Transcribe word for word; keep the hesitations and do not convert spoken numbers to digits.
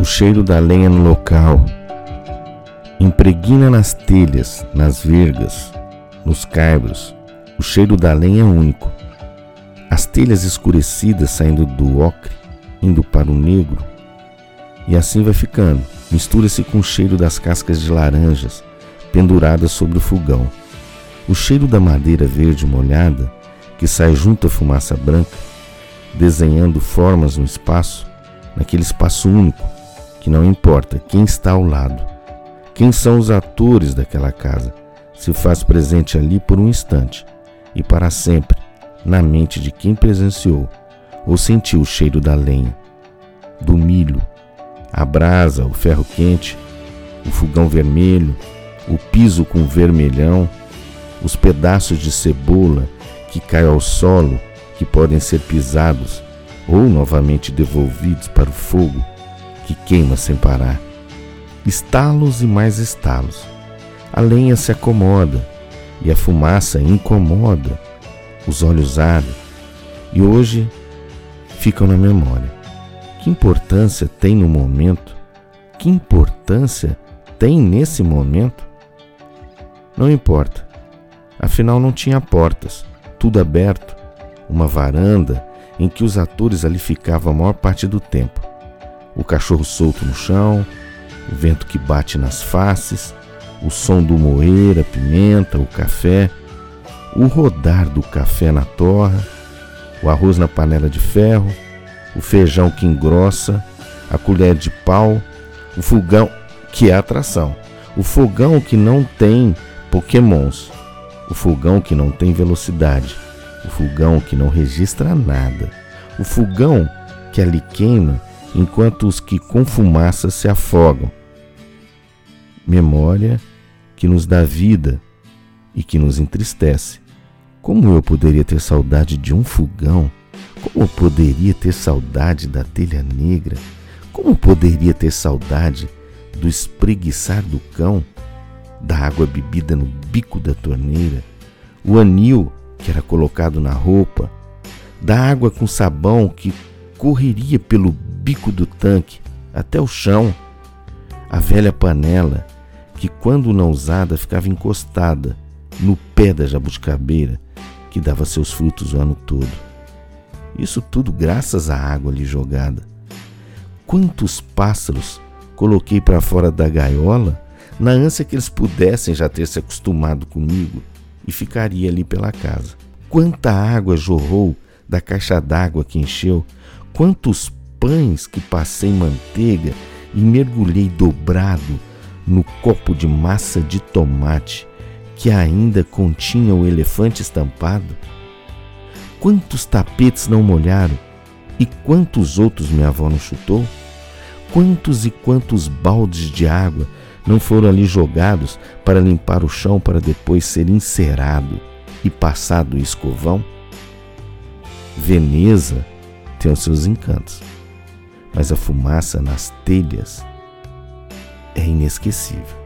O cheiro da lenha no local impregna nas telhas, nas vergas, nos caibros. O cheiro da lenha é único. As telhas escurecidas saindo do ocre, indo para o negro, e assim vai ficando. Mistura-se com o cheiro das cascas de laranjas penduradas sobre o fogão. O cheiro da madeira verde molhada que sai junto à fumaça branca, desenhando formas no espaço, naquele espaço único, que não importa quem está ao lado, quem são os atores daquela casa, se faz presente ali por um instante e para sempre na mente de quem presenciou ou sentiu o cheiro da lenha, do milho, a brasa, o ferro quente, o fogão vermelho, o piso com vermelhão, os pedaços de cebola que caem ao solo, que podem ser pisados ou novamente devolvidos para o fogo que queima sem parar. Estalos e mais estalos. A lenha se acomoda e a fumaça incomoda os olhos árduos e hoje ficam na memória. Que importância tem no momento? Que importância tem nesse momento? Não importa. Afinal não tinha portas, tudo aberto, uma varanda em que os atores ali ficavam a maior parte do tempo. O cachorro solto no chão, o vento que bate nas faces, o som do moer, a pimenta, o café, o rodar do café na torra, o arroz na panela de ferro, o feijão que engrossa, a colher de pau, o fogão que é atração, o fogão que não tem pokémons, o fogão que não tem velocidade, o fogão que não registra nada, o fogão que ali queima enquanto os que com fumaça se afogam. Memória que nos dá vida e que nos entristece. Como eu poderia ter saudade de um fogão? Como eu poderia ter saudade da telha negra? Como eu poderia ter saudade do espreguiçar do cão, da água bebida no bico da torneira, o anil que era colocado na roupa, da água com sabão que correria pelo bico do tanque até o chão, a velha panela que, quando não usada, ficava encostada no pé da jabuticabeira que dava seus frutos o ano todo. Isso tudo graças à água ali jogada. Quantos pássaros coloquei para fora da gaiola na ânsia que eles pudessem já ter se acostumado comigo e ficaria ali pela casa. Quanta água jorrou da caixa d'água que encheu. Quantos pães que passei manteiga e mergulhei dobrado no copo de massa de tomate que ainda continha o elefante estampado. Quantos tapetes não molharam e quantos outros minha avó não chutou? Quantos e quantos baldes de água não foram ali jogados para limpar o chão para depois ser encerado e passado o escovão? Veneza tem os seus encantos, mas a fumaça nas telhas é inesquecível.